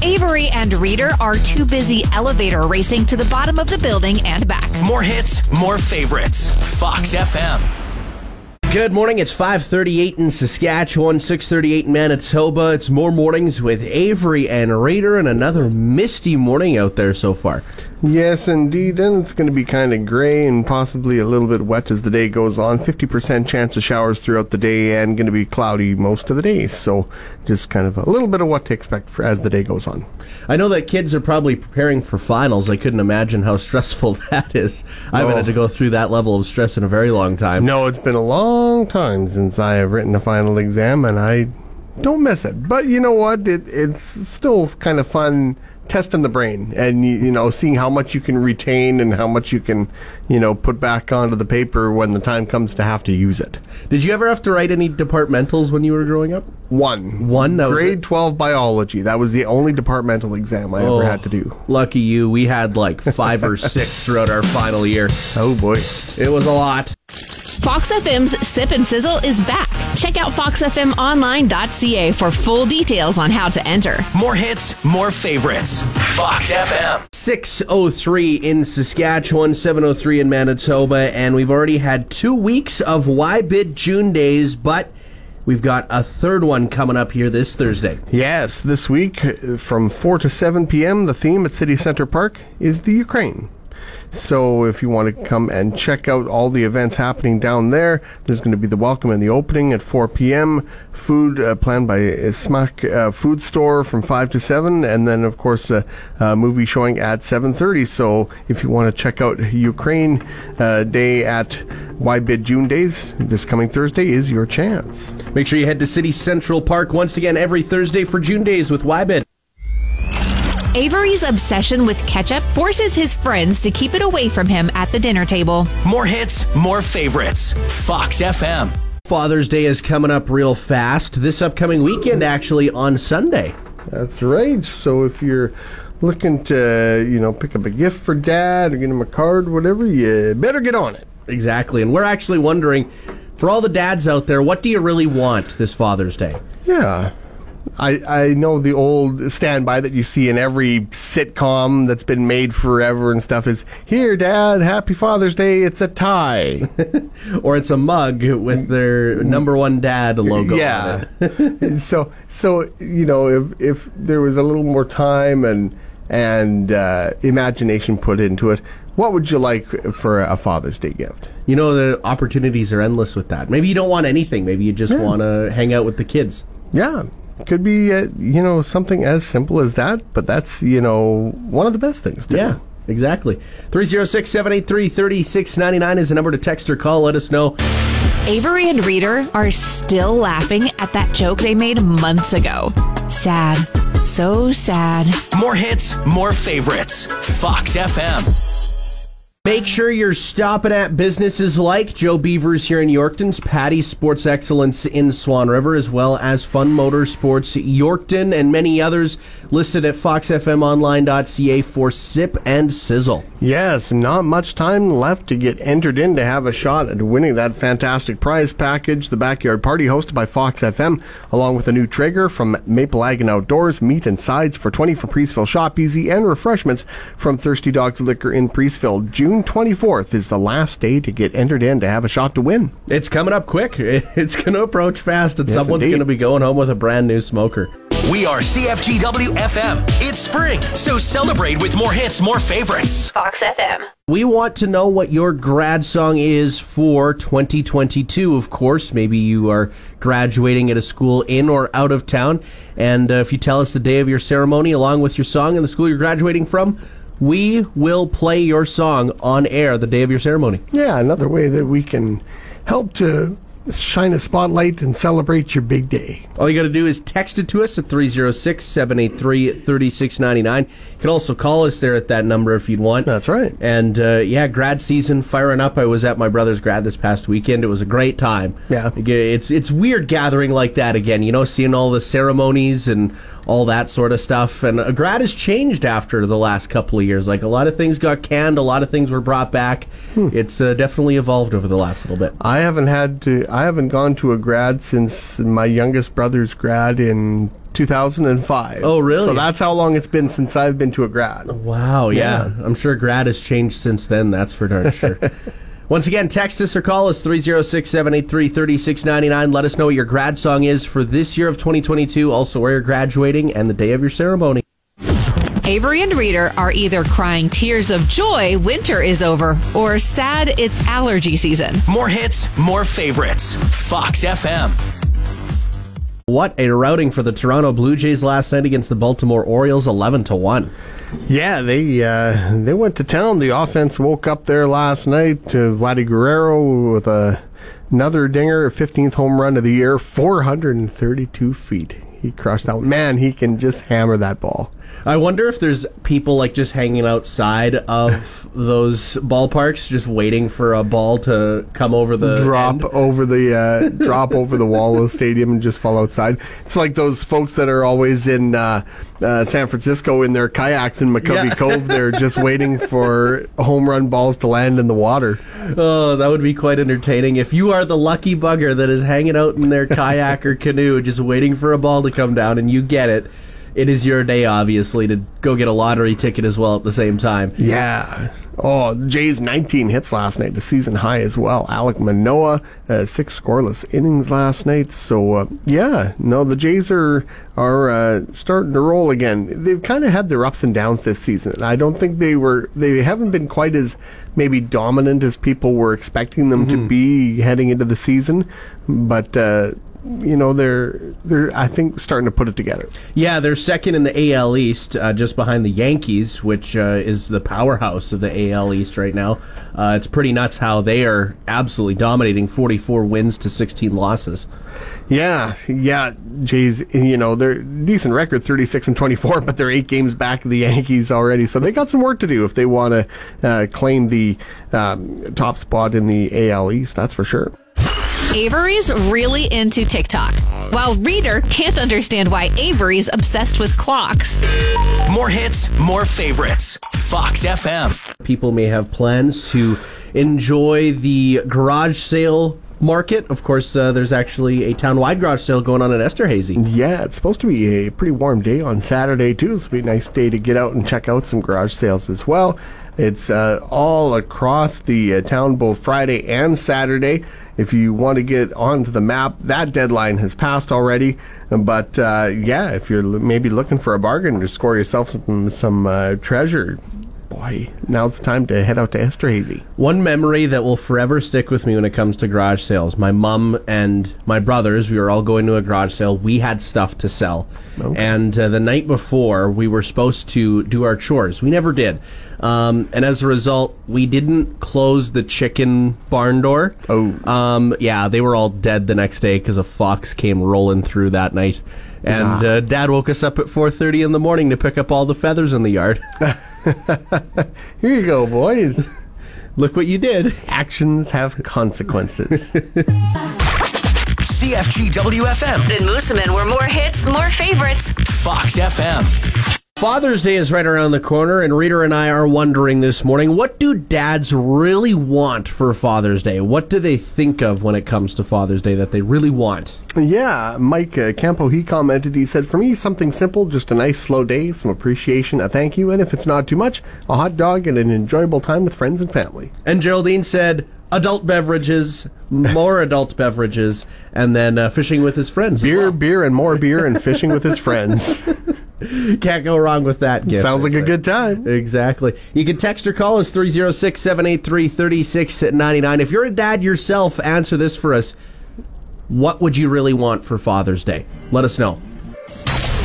Avery and Reader are too busy elevator racing to the bottom of the building and back. More hits, more favorites. Fox FM. Good morning. It's 5:38 in Saskatchewan, 6:38 in Manitoba. It's more mornings with Avery and Reader, and another misty morning out there so far. Yes, indeed, and it's going to be kind of gray and possibly a little bit wet as the day goes on. 50% chance of showers throughout the day and going to be cloudy most of the day. So just kind of a little bit of what to expect for as the day goes on. I know that kids are probably preparing for finals. I couldn't imagine how stressful that is. No. I haven't had to go through that level of stress in a very long time. No, it's been a long time since I have written a final exam, and I don't miss it. But you know what? It's still kind of fun testing the brain and, you know, seeing how much you can retain and how much you can, you know, put back onto the paper when the time comes to have to use it. Did you ever have to write any departmentals when you were growing up? One. That Grade was 12 biology. That was the only departmental exam I ever had to do. Lucky you. We had like 5 or 6 throughout our final year. Oh, boy. It was a lot. Fox FM's Sip and Sizzle is back. Check out foxfmonline.ca for full details on how to enter. More hits, more favorites. Fox FM. 6:03 in Saskatchewan, 7:03 in Manitoba, and we've already had 2 weeks of Y-Bid June days, but we've got a third one coming up here this Thursday. Yes, this week from 4 to 7 p.m., the theme at City Centre Park is the Ukraine. So if you want to come and check out all the events happening down there, there's going to be the welcome and the opening at 4 p.m., food planned by Smack Food Store from 5 to 7, and then, of course, a movie showing at 7:30. So if you want to check out Ukraine Day at Y-Bid June Days, this coming Thursday is your chance. Make sure you head to City Central Park once again every Thursday for June Days with Y-Bid. Avery's obsession with ketchup forces his friends to keep it away from him at the dinner table. More hits, more favorites. Fox FM. Father's Day is coming up real fast this upcoming weekend, actually, on Sunday. That's right. So if you're looking to, you know, pick up a gift for Dad or get him a card, whatever, you better get on it. Exactly. And we're actually wondering, for all the dads out there, what do you really want this Father's Day? Yeah. I know the old standby that you see in every sitcom that's been made forever and stuff is, "Here, Dad, happy Father's Day, it's a tie." Or it's a mug with their number one dad logo on it. So you know, if there was a little more time and imagination put into it, what would you like for a Father's Day gift? You know, the opportunities are endless with that. Maybe you don't want anything. Maybe you just want to hang out with the kids. Yeah. Could be, you know, something as simple as that, but that's, you know, one of the best things to do. Yeah, exactly. 306-783-3699 is the number to text or call. Let us know. Avery and Reader are still laughing at that joke they made months ago. Sad. So sad. More hits, more favorites. Fox FM. Make sure you're stopping at businesses like Joe Beavers here in Yorkton's, Patty's Sports Excellence in Swan River, as well as Fun Motorsports Yorkton, and many others listed at foxfmonline.ca for Sip and Sizzle. Yes, not much time left to get entered in to have a shot at winning that fantastic prize package, the Backyard Party hosted by Fox FM, along with a new Traeger from Maple Ag and Outdoors, meat and sides for $20 from Priestville Shop Easy, and refreshments from Thirsty Dog's Liquor in Priestville. June 24th is the last day to get entered in to have a shot to win. It's coming up quick. It's going to approach fast, and yes, someone's going to be going home with a brand new smoker. We are CFGW FM. It's spring, so celebrate with more hits, more favorites. Fox FM. We want to know what your grad song is for 2022, of course. Maybe you are graduating at a school in or out of town, and if you tell us the day of your ceremony along with your song and the school you're graduating from, we will play your song on air the day of your ceremony. Yeah, another way that we can help to shine a spotlight and celebrate your big day. All you got to do is text it to us at 306-783-3699. You can also call us there at that number if you'd want. That's right. And, yeah, grad season firing up. I was at my brother's grad this past weekend. It was a great time. Yeah. It's weird gathering like that again, you know, seeing all the ceremonies and all that sort of stuff. And a grad has changed after the last couple of years. Like, a lot of things got canned. A lot of things were brought back. It's definitely evolved over the last little bit. I haven't gone to a grad since my youngest brother's grad in 2005. Oh, really? So that's how long it's been since I've been to a grad. Wow, yeah. I'm sure grad has changed since then. That's for darn sure. Once again, text us or call us, 306-783-3699. Let us know what your grad song is for this year of 2022, also where you're graduating, and the day of your ceremony. Avery and Reader are either crying tears of joy winter is over or sad it's allergy season. More hits, more favorites. Fox FM. What a routing for the Toronto Blue Jays last night against the Baltimore Orioles, 11-1. Yeah, they went to town. The offense woke up there last night. Vladdy Guerrero with another dinger, 15th home run of the year, 432 feet. He crushed out. Man, he can just hammer that ball. I wonder if there's people like just hanging outside of those ballparks, just waiting for a ball to come over the drop over the wall of the stadium and just fall outside. It's like those folks that are always in San Francisco in their kayaks in McCovey Cove. They're just waiting for home run balls to land in the water. Oh, that would be quite entertaining. If you are the lucky bugger that is hanging out in their kayak or canoe, just waiting for a ball to come down, and you get it. It is your day, obviously, to go get a lottery ticket as well at the same time. Yeah. Oh, Jays 19 hits last night, the season high as well. Alec Manoah, 6 scoreless innings last night. So, the Jays are starting to roll again. They've kind of had their ups and downs this season. I don't think they haven't been quite as maybe dominant as people were expecting them to be heading into the season, but they're I think starting to put it together. Yeah, they're second in the AL East, just behind the Yankees, which is the powerhouse of the AL East right now. It's pretty nuts how they are absolutely dominating, 44 wins to 16 losses. Yeah, Jays, they're decent record, 36-24, but they're 8 games back of the Yankees already. So they got some work to do if they want to claim the top spot in the AL East, that's for sure. Avery's really into TikTok, while Reader can't understand why Avery's obsessed with clocks. More hits, more favorites. Fox FM. People may have plans to enjoy the garage sale market. Of course, there's actually a town-wide garage sale going on at Esterhazy. Yeah, it's supposed to be a pretty warm day on Saturday, too. It's going to be a nice day to get out and check out some garage sales as well. It's all across the town, both Friday and Saturday. If you want to get onto the map, that deadline has passed already. But, if you're maybe looking for a bargain to score yourself some treasure, boy, now's the time to head out to Esterhazy. One memory that will forever stick with me when it comes to garage sales. My mom and my brothers, we were all going to a garage sale. We had stuff to sell. Okay. And the night before, we were supposed to do our chores. We never did. And as a result, we didn't close the chicken barn door. Oh. They were all dead the next day because a fox came rolling through that night. And Dad woke us up at 4:30 in the morning to pick up all the feathers in the yard. Here you go, boys. Look what you did. Actions have consequences. CFGW FM. In Mooseman, where more hits, more favorites. Fox FM. Father's Day is right around the corner, and Reader and I are wondering this morning, what do dads really want for Father's Day? What do they think of when it comes to Father's Day that they really want? Yeah, Mike Campo, he commented, he said, for me, something simple, just a nice slow day, some appreciation, a thank you, and if it's not too much, a hot dog and an enjoyable time with friends and family. And Geraldine said, adult beverages, more adult beverages, and then fishing with his friends. Beer, and more beer, and fishing with his friends. Can't go wrong with that gift. Sounds like a good time. Exactly. You can text or call us 306-783-3699. If you're a dad yourself, answer this for us. What would you really want for Father's Day? Let us know.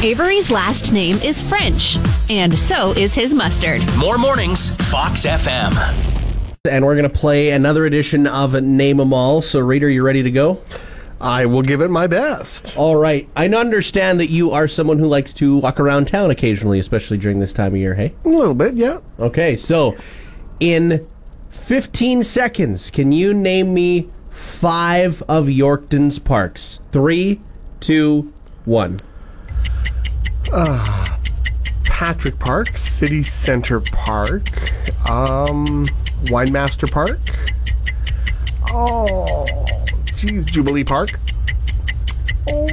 Avery's last name is French, and so is his mustard. More mornings, Fox FM. and we're going to play another edition of Name 'Em All. So, Reader, you ready to go? I will give it my best. All right. I understand that you are someone who likes to walk around town occasionally, especially during this time of year, hey? A little bit, yeah. Okay, so in 15 seconds, can you name me 5 of Yorkton's parks? 3, 2, 1. Patrick Park, City Center Park, Winemaster Park, oh, geez, Jubilee Park. Oh,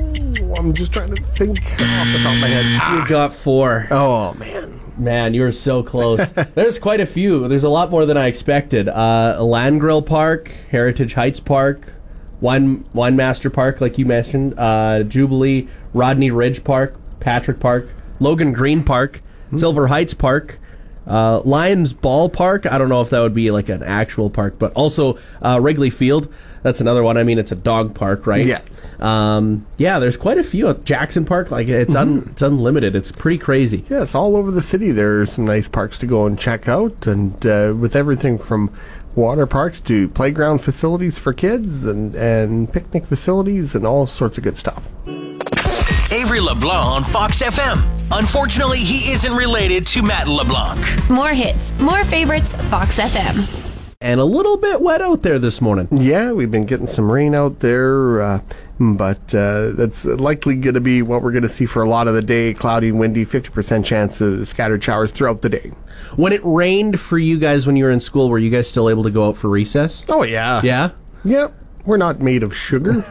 I'm just trying to think off the top of my head. You got 4. Oh, man. Man, you were so close. There's quite a few. There's a lot more than I expected. Landgrill Park, Heritage Heights Park, Winemaster Park, like you mentioned, Jubilee, Rodney Ridge Park, Patrick Park, Logan Green Park, Silver Heights Park, Lions Ball Park. I don't know if that would be like an actual park, but also Wrigley Field. That's another one. I mean, it's a dog park, right? Yes. Yeah, there's quite a few. Jackson Park, like it's unlimited. It's pretty crazy. Yes, all over the city there are some nice parks to go and check out, and with everything from water parks to playground facilities for kids and picnic facilities and all sorts of good stuff. Avery LeBlanc on Fox FM. Unfortunately, he isn't related to Matt LeBlanc. More hits, more favorites, Fox FM. And a little bit wet out there this morning. Yeah, we've been getting some rain out there, but that's likely going to be what we're going to see for a lot of the day. Cloudy, windy, 50% chance of scattered showers throughout the day. When it rained for you guys when you were in school, were you guys still able to go out for recess? Oh, yeah. Yeah? Yep. We're not made of sugar.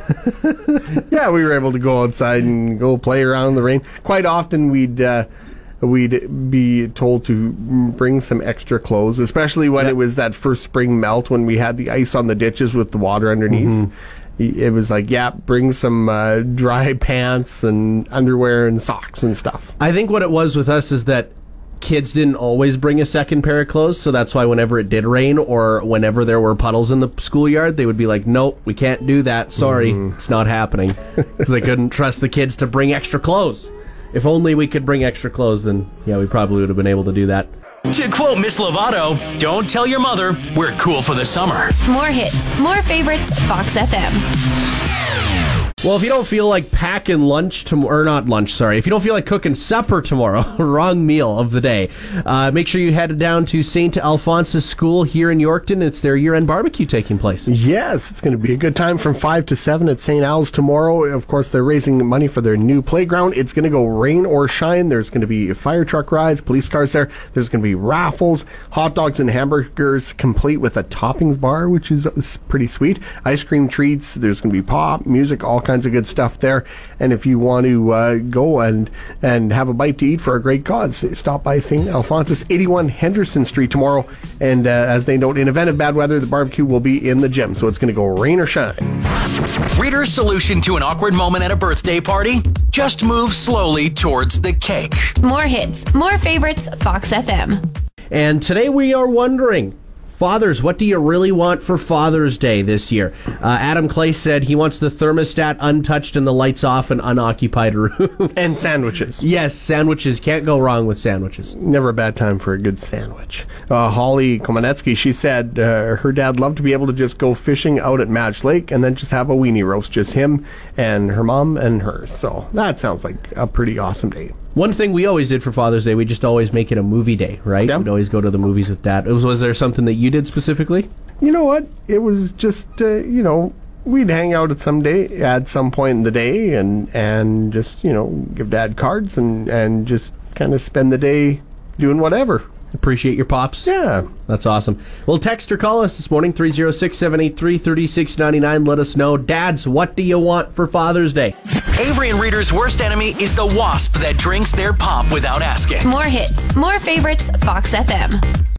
Yeah, we were able to go outside and go play around in the rain. Quite often we'd be told to bring some extra clothes, especially when it was that first spring melt when we had the ice on the ditches with the water underneath. It was like, yeah, bring some dry pants and underwear and socks and stuff. I think what it was with us is that kids didn't always bring a second pair of clothes, so that's why whenever it did rain or whenever there were puddles in the schoolyard, they would be like, nope, we can't do that. Sorry, it's not happening. Because they couldn't trust the kids to bring extra clothes. If only we could bring extra clothes, then, yeah, we probably would have been able to do that. To quote Miss Lovato, don't tell your mother, we're cool for the summer. More hits, more favorites, Fox FM. Well, if you don't feel like packing lunch tomorrow, or not lunch, sorry, if you don't feel like cooking supper tomorrow, wrong meal of the day, make sure you head down to St. Alphonsus School here in Yorkton. It's their year-end barbecue taking place. Yes, it's going to be a good time from 5 to 7 at St. Al's tomorrow. Of course, they're raising money for their new playground. It's going to go rain or shine. There's going to be fire truck rides, police cars there. There's going to be raffles, hot dogs and hamburgers, complete with a toppings bar, which is pretty sweet. Ice cream treats. There's going to be pop, music, all kinds of good stuff there. And if you want to go and have a bite to eat for a great cause, stop by St. Alphonsus, 81 Henderson Street tomorrow. And as they note, in event of bad weather, the barbecue will be in the gym, so it's going to go rain or shine. Reader's solution to an awkward moment at a birthday party? Just move slowly towards the cake. More hits, more favorites, Fox FM. And today we are wondering, fathers, what do you really want for Father's Day this year? Adam Clay said he wants the thermostat untouched and the lights off in unoccupied rooms. And sandwiches. Yes, sandwiches. Can't go wrong with sandwiches. Never a bad time for a good sandwich. Holly Komanetsky, she said her dad loved to be able to just go fishing out at Madge Lake and then just have a weenie roast, just him and her mom and hers. So that sounds like a pretty awesome day. One thing we always did for Father's Day, we just always make it a movie day, right? Yeah. We'd always go to the movies with Dad. Was there something that you did specifically? You know what? It was just, we'd hang out at some point in the day and just, give Dad cards and just kind of spend the day doing whatever. Appreciate your pops. Yeah. That's awesome. Well, text or call us this morning, 306-783-3699. Let us know, Dads, what do you want for Father's Day? Avery and Reader's worst enemy is the wasp that drinks their pop without asking. More hits, more favorites, Fox FM.